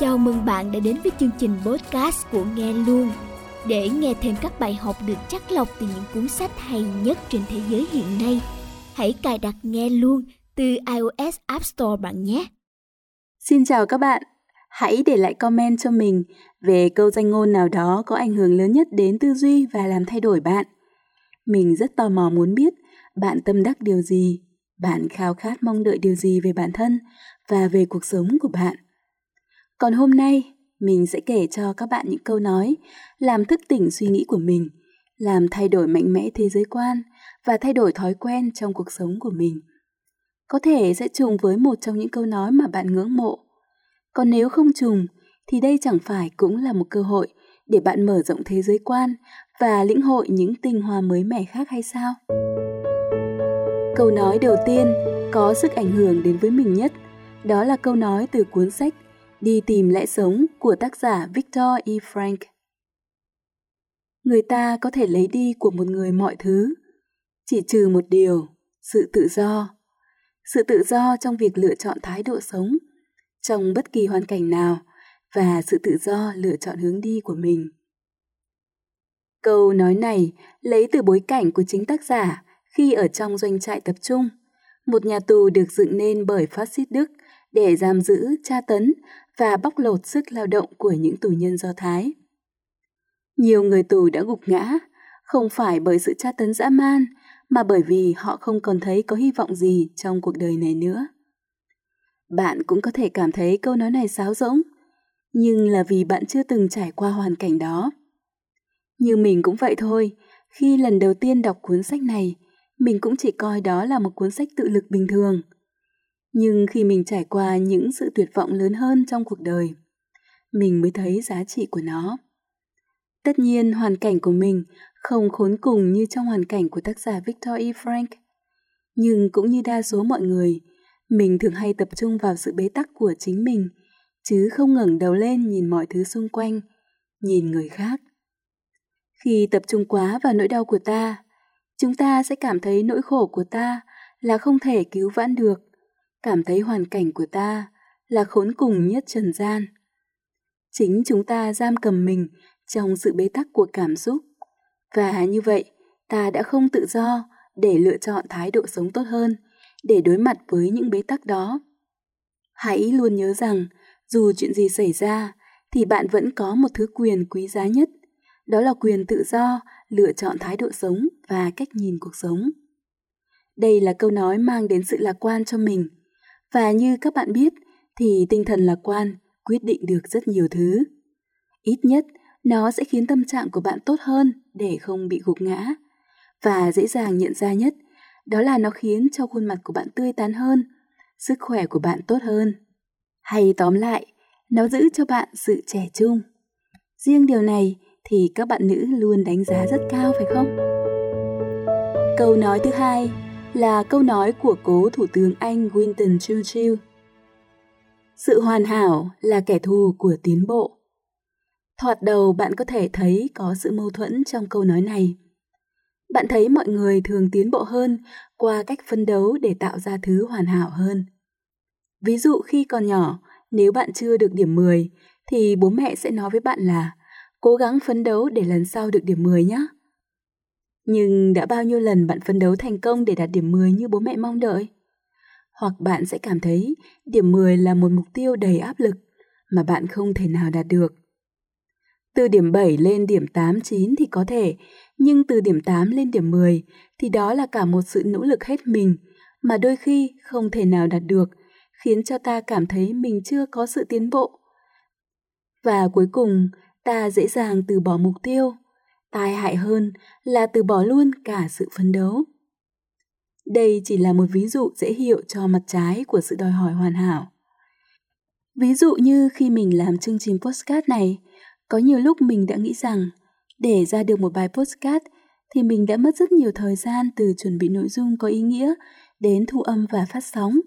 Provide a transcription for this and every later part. Chào mừng bạn đã đến với chương trình podcast của Nghe Luôn. Để nghe thêm các bài học được chắt lọc từ những cuốn sách hay nhất trên thế giới hiện nay, hãy cài đặt Nghe Luôn từ iOS App Store bạn nhé. Xin chào các bạn. Hãy để lại comment cho mình về câu danh ngôn nào đó có ảnh hưởng lớn nhất đến tư duy và làm thay đổi bạn. Mình rất tò mò muốn biết bạn tâm đắc điều gì, bạn khao khát mong đợi điều gì về bản thân và về cuộc sống của bạn. Còn hôm nay, mình sẽ kể cho các bạn những câu nói làm thức tỉnh suy nghĩ của mình, làm thay đổi mạnh mẽ thế giới quan và thay đổi thói quen trong cuộc sống của mình. Có thể sẽ trùng với một trong những câu nói mà bạn ngưỡng mộ. Còn nếu không trùng, thì đây chẳng phải cũng là một cơ hội để bạn mở rộng thế giới quan và lĩnh hội những tinh hoa mới mẻ khác hay sao? Câu nói đầu tiên có sức ảnh hưởng đến với mình nhất, đó là câu nói từ cuốn sách Đi tìm lẽ sống của tác giả Victor E. Frank. Người ta có thể lấy đi của một người mọi thứ, chỉ trừ một điều, sự tự do. Sự tự do trong việc lựa chọn thái độ sống, trong bất kỳ hoàn cảnh nào, và sự tự do lựa chọn hướng đi của mình. Câu nói này lấy từ bối cảnh của chính tác giả khi ở trong doanh trại tập trung, một nhà tù được dựng nên bởi phát xít Đức để giam giữ, tra tấn và bóc lột sức lao động của những tù nhân Do Thái. Nhiều người tù đã gục ngã, không phải bởi sự tra tấn dã man, mà bởi vì họ không còn thấy có hy vọng gì trong cuộc đời này nữa. Bạn cũng có thể cảm thấy câu nói này sáo rỗng, nhưng là vì bạn chưa từng trải qua hoàn cảnh đó. Như mình cũng vậy thôi, khi lần đầu tiên đọc cuốn sách này, mình cũng chỉ coi đó là một cuốn sách tự lực bình thường. Nhưng khi mình trải qua những sự tuyệt vọng lớn hơn trong cuộc đời, mình mới thấy giá trị của nó. Tất nhiên, hoàn cảnh của mình không khốn cùng như trong hoàn cảnh của tác giả Victor E. Frank. Nhưng cũng như đa số mọi người, mình thường hay tập trung vào sự bế tắc của chính mình, chứ không ngẩng đầu lên nhìn mọi thứ xung quanh, nhìn người khác. Khi tập trung quá vào nỗi đau của ta, chúng ta sẽ cảm thấy nỗi khổ của ta là không thể cứu vãn được, cảm thấy hoàn cảnh của ta là khốn cùng nhất trần gian. Chính chúng ta giam cầm mình trong sự bế tắc của cảm xúc, và như vậy ta đã không tự do để lựa chọn thái độ sống tốt hơn, để đối mặt với những bế tắc đó. Hãy luôn nhớ rằng, dù chuyện gì xảy ra, thì bạn vẫn có một thứ quyền quý giá nhất, đó là quyền tự do lựa chọn thái độ sống và cách nhìn cuộc sống. Đây là câu nói mang đến sự lạc quan cho mình. Và như các bạn biết, thì tinh thần lạc quan quyết định được rất nhiều thứ. Ít nhất, nó sẽ khiến tâm trạng của bạn tốt hơn để không bị gục ngã. Và dễ dàng nhận ra nhất, đó là nó khiến cho khuôn mặt của bạn tươi tắn hơn, sức khỏe của bạn tốt hơn. Hay tóm lại, nó giữ cho bạn sự trẻ trung. Riêng điều này thì các bạn nữ luôn đánh giá rất cao phải không? Câu nói thứ hai là câu nói của cố thủ tướng Anh Winston Churchill. Sự hoàn hảo là kẻ thù của tiến bộ. Thoạt đầu bạn có thể thấy có sự mâu thuẫn trong câu nói này. Bạn thấy mọi người thường tiến bộ hơn qua cách phấn đấu để tạo ra thứ hoàn hảo hơn. Ví dụ khi còn nhỏ, nếu bạn chưa được điểm 10, thì bố mẹ sẽ nói với bạn là cố gắng phấn đấu để lần sau được điểm 10 nhé. Nhưng đã bao nhiêu lần bạn phấn đấu thành công để đạt điểm 10 như bố mẹ mong đợi? Hoặc bạn sẽ cảm thấy điểm 10 là một mục tiêu đầy áp lực mà bạn không thể nào đạt được. Từ điểm 7 lên điểm 8, 9 thì có thể, nhưng từ điểm 8 lên điểm 10 thì đó là cả một sự nỗ lực hết mình mà đôi khi không thể nào đạt được, khiến cho ta cảm thấy mình chưa có sự tiến bộ. Và cuối cùng, ta dễ dàng từ bỏ mục tiêu. Tai hại hơn là từ bỏ luôn cả sự phấn đấu. Đây chỉ là một ví dụ dễ hiểu cho mặt trái của sự đòi hỏi hoàn hảo. Ví dụ như khi mình làm chương trình podcast này, có nhiều lúc mình đã nghĩ rằng để ra được một bài podcast thì mình đã mất rất nhiều thời gian từ chuẩn bị nội dung có ý nghĩa đến thu âm và phát sóng,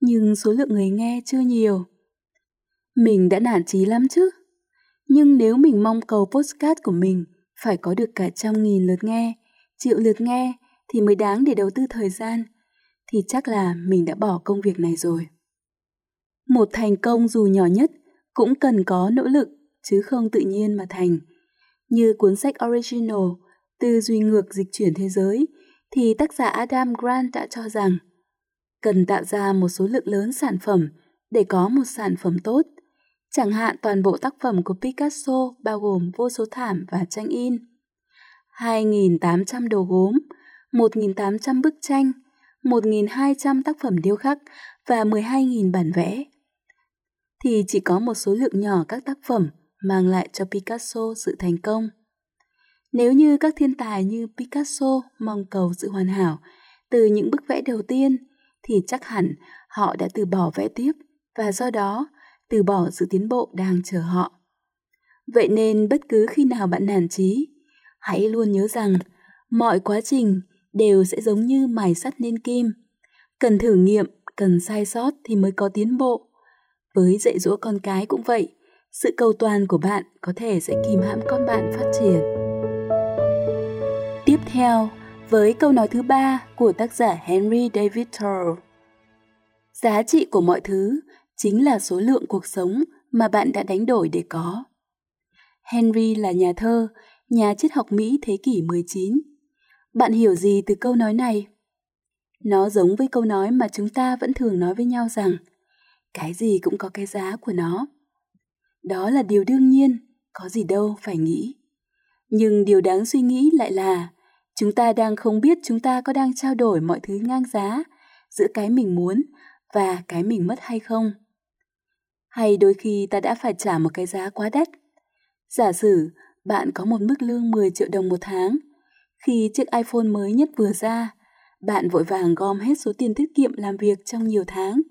nhưng số lượng người nghe chưa nhiều. Mình đã nản chí lắm chứ. Nhưng nếu mình mong cầu podcast của mình phải có được cả 100.000 lượt nghe, 1.000.000 lượt nghe thì mới đáng để đầu tư thời gian, thì chắc là mình đã bỏ công việc này rồi. Một thành công dù nhỏ nhất cũng cần có nỗ lực chứ không tự nhiên mà thành. Như cuốn sách Original Tư Duy Ngược Dịch Chuyển Thế Giới thì tác giả Adam Grant đã cho rằng cần tạo ra một số lượng lớn sản phẩm để có một sản phẩm tốt. Chẳng hạn toàn bộ tác phẩm của Picasso bao gồm vô số thảm và tranh in, 2.800 đồ gốm, 1.800 bức tranh, 1.200 tác phẩm điêu khắc và 12.000 bản vẽ. Thì chỉ có một số lượng nhỏ các tác phẩm mang lại cho Picasso sự thành công. Nếu như các thiên tài như Picasso mong cầu sự hoàn hảo từ những bức vẽ đầu tiên, thì chắc hẳn họ đã từ bỏ vẽ tiếp và do đó từ bỏ sự tiến bộ đang chờ họ. Vậy nên bất cứ khi nào bạn nản chí, hãy luôn nhớ rằng mọi quá trình đều sẽ giống như mài sắt lên kim. Cần thử nghiệm, cần sai sót thì mới có tiến bộ. Với dạy dỗ con cái cũng vậy, sự cầu toàn của bạn có thể sẽ kìm hãm con bạn phát triển. Tiếp theo, với câu nói thứ 3 của tác giả Henry David Thoreau. Giá trị của mọi thứ chính là số lượng cuộc sống mà bạn đã đánh đổi để có. Henry là nhà thơ, nhà triết học Mỹ thế kỷ 19. Bạn hiểu gì từ câu nói này? Nó giống với câu nói mà chúng ta vẫn thường nói với nhau rằng cái gì cũng có cái giá của nó. Đó là điều đương nhiên, có gì đâu phải nghĩ. Nhưng điều đáng suy nghĩ lại là chúng ta đang không biết chúng ta có đang trao đổi mọi thứ ngang giá giữa cái mình muốn và cái mình mất hay không. Hay đôi khi ta đã phải trả một cái giá quá đắt. Giả sử bạn có một mức lương 10 triệu đồng một tháng. Khi chiếc iPhone mới nhất vừa ra, bạn vội vàng gom hết số tiền tiết kiệm làm việc trong nhiều tháng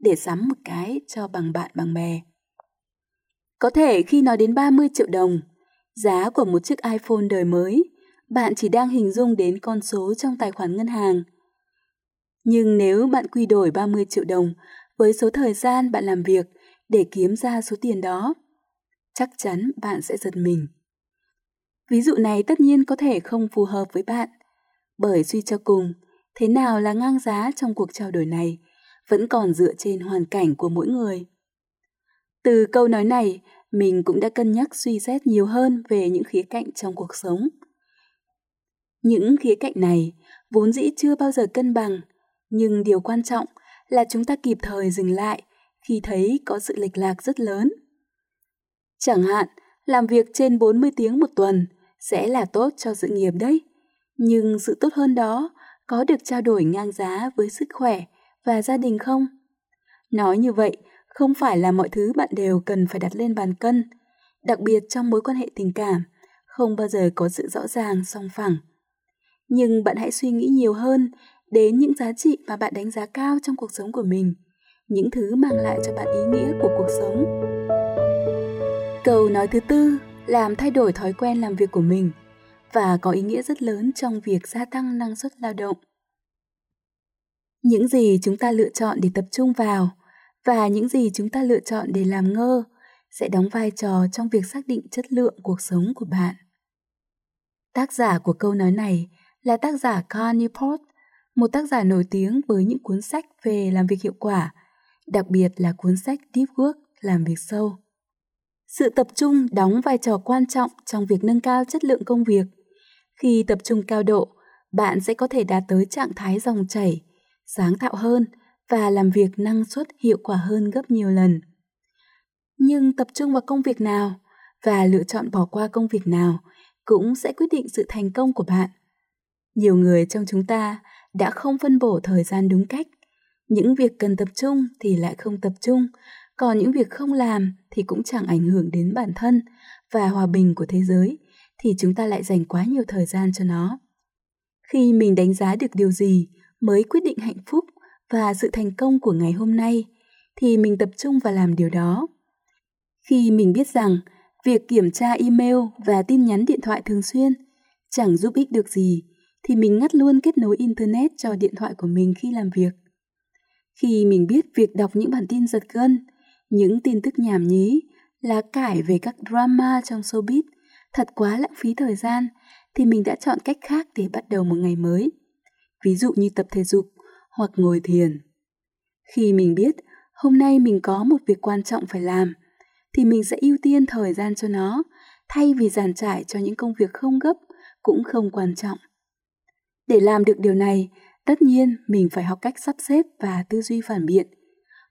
để sắm một cái cho bằng bạn bằng bè. Có thể khi nói đến 30 triệu đồng, giá của một chiếc iPhone đời mới, bạn chỉ đang hình dung đến con số trong tài khoản ngân hàng. Nhưng nếu bạn quy đổi 30 triệu đồng với số thời gian bạn làm việc để kiếm ra số tiền đó, chắc chắn bạn sẽ giật mình. Ví dụ này tất nhiên có thể không phù hợp với bạn, bởi suy cho cùng, thế nào là ngang giá trong cuộc trao đổi này vẫn còn dựa trên hoàn cảnh của mỗi người. Từ câu nói này, mình cũng đã cân nhắc suy xét nhiều hơn về những khía cạnh trong cuộc sống. Những khía cạnh này vốn dĩ chưa bao giờ cân bằng, nhưng điều quan trọng là chúng ta kịp thời dừng lại khi thấy có sự lệch lạc rất lớn. Chẳng hạn, làm việc trên 40 tiếng một tuần sẽ là tốt cho sự nghiệp đấy, nhưng sự tốt hơn đó có được trao đổi ngang giá với sức khỏe và gia đình không? Nói như vậy, không phải là mọi thứ bạn đều cần phải đặt lên bàn cân, đặc biệt trong mối quan hệ tình cảm, không bao giờ có sự rõ ràng song phẳng. Nhưng bạn hãy suy nghĩ nhiều hơn đến những giá trị mà bạn đánh giá cao trong cuộc sống của mình, những thứ mang lại cho bạn ý nghĩa của cuộc sống. Câu nói thứ 4 làm thay đổi thói quen làm việc của mình và có ý nghĩa rất lớn trong việc gia tăng năng suất lao động. Những gì chúng ta lựa chọn để tập trung vào và những gì chúng ta lựa chọn để làm ngơ sẽ đóng vai trò trong việc xác định chất lượng cuộc sống của bạn. Tác giả của câu nói này là tác giả Carl Newport, một tác giả nổi tiếng với những cuốn sách về làm việc hiệu quả, đặc biệt là cuốn sách Deep Work, làm việc sâu. Sự tập trung đóng vai trò quan trọng trong việc nâng cao chất lượng công việc. Khi tập trung cao độ, bạn sẽ có thể đạt tới trạng thái dòng chảy, sáng tạo hơn và làm việc năng suất hiệu quả hơn gấp nhiều lần. Nhưng tập trung vào công việc nào và lựa chọn bỏ qua công việc nào cũng sẽ quyết định sự thành công của bạn. Nhiều người trong chúng ta đã không phân bổ thời gian đúng cách. Những việc cần tập trung thì lại không tập trung, còn những việc không làm thì cũng chẳng ảnh hưởng đến bản thân và hòa bình của thế giới, thì chúng ta lại dành quá nhiều thời gian cho nó. Khi mình đánh giá được điều gì mới quyết định hạnh phúc và sự thành công của ngày hôm nay, thì mình tập trung vào làm điều đó. Khi mình biết rằng việc kiểm tra email và tin nhắn điện thoại thường xuyên chẳng giúp ích được gì, thì mình ngắt luôn kết nối Internet cho điện thoại của mình khi làm việc. Khi mình biết việc đọc những bản tin giật gân, những tin tức nhảm nhí, lá cải về các drama trong showbiz thật quá lãng phí thời gian, thì mình đã chọn cách khác để bắt đầu một ngày mới. Ví dụ như tập thể dục hoặc ngồi thiền. Khi mình biết hôm nay mình có một việc quan trọng phải làm, thì mình sẽ ưu tiên thời gian cho nó, thay vì dàn trải cho những công việc không gấp, cũng không quan trọng. Để làm được điều này, tất nhiên mình phải học cách sắp xếp và tư duy phản biện.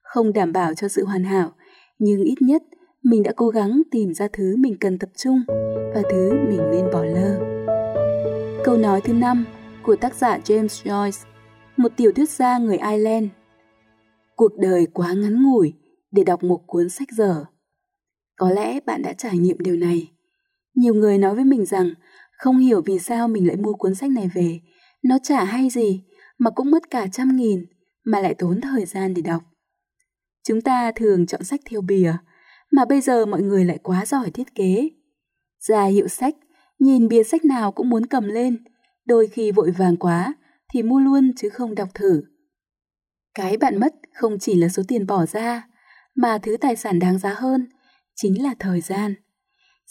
Không đảm bảo cho sự hoàn hảo, nhưng ít nhất mình đã cố gắng tìm ra thứ mình cần tập trung và thứ mình nên bỏ lơ. Câu nói thứ 5 của tác giả James Joyce, một tiểu thuyết gia người Ireland. Cuộc đời quá ngắn ngủi để đọc một cuốn sách dở. Có lẽ bạn đã trải nghiệm điều này. Nhiều người nói với mình rằng không hiểu vì sao mình lại mua cuốn sách này về, nó chả hay gì mà cũng mất cả 100.000 mà lại tốn thời gian để đọc. Chúng ta thường chọn sách theo bìa, mà bây giờ mọi người lại quá giỏi thiết kế. Ra hiệu sách, nhìn bìa sách nào cũng muốn cầm lên, đôi khi vội vàng quá thì mua luôn chứ không đọc thử. Cái bạn mất không chỉ là số tiền bỏ ra, mà thứ tài sản đáng giá hơn chính là thời gian.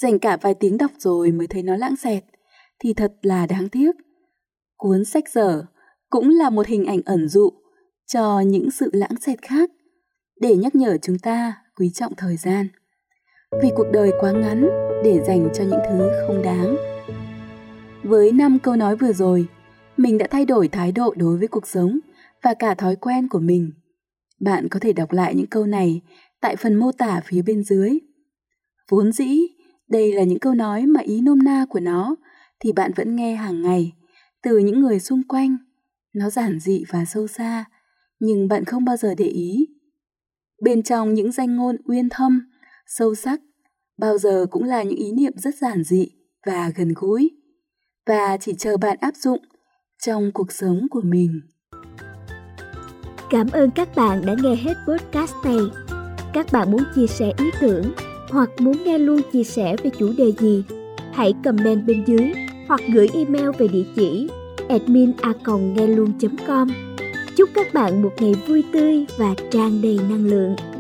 Dành cả vài tiếng đọc rồi mới thấy nó lãng xẹt, thì thật là đáng tiếc. Cuốn sách dở cũng là một hình ảnh ẩn dụ cho những sự lãng xẹt khác, để nhắc nhở chúng ta quý trọng thời gian. Vì cuộc đời quá ngắn để dành cho những thứ không đáng. Với 5 câu nói vừa rồi, mình đã thay đổi thái độ đối với cuộc sống và cả thói quen của mình. Bạn có thể đọc lại những câu này tại phần mô tả phía bên dưới. Vốn dĩ, đây là những câu nói mà ý nôm na của nó thì bạn vẫn nghe hàng ngày, từ những người xung quanh. Nó giản dị và sâu xa, nhưng bạn không bao giờ để ý. Bên trong những danh ngôn uyên thâm, sâu sắc, bao giờ cũng là những ý niệm rất giản dị và gần gũi, và chỉ chờ bạn áp dụng trong cuộc sống của mình. Cảm ơn các bạn đã nghe hết podcast này. Các bạn muốn chia sẻ ý tưởng hoặc muốn nghe luôn chia sẻ về chủ đề gì? Hãy comment bên dưới hoặc gửi email về địa chỉ admin@ngheluon.com. Chúc các bạn một ngày vui tươi và tràn đầy năng lượng.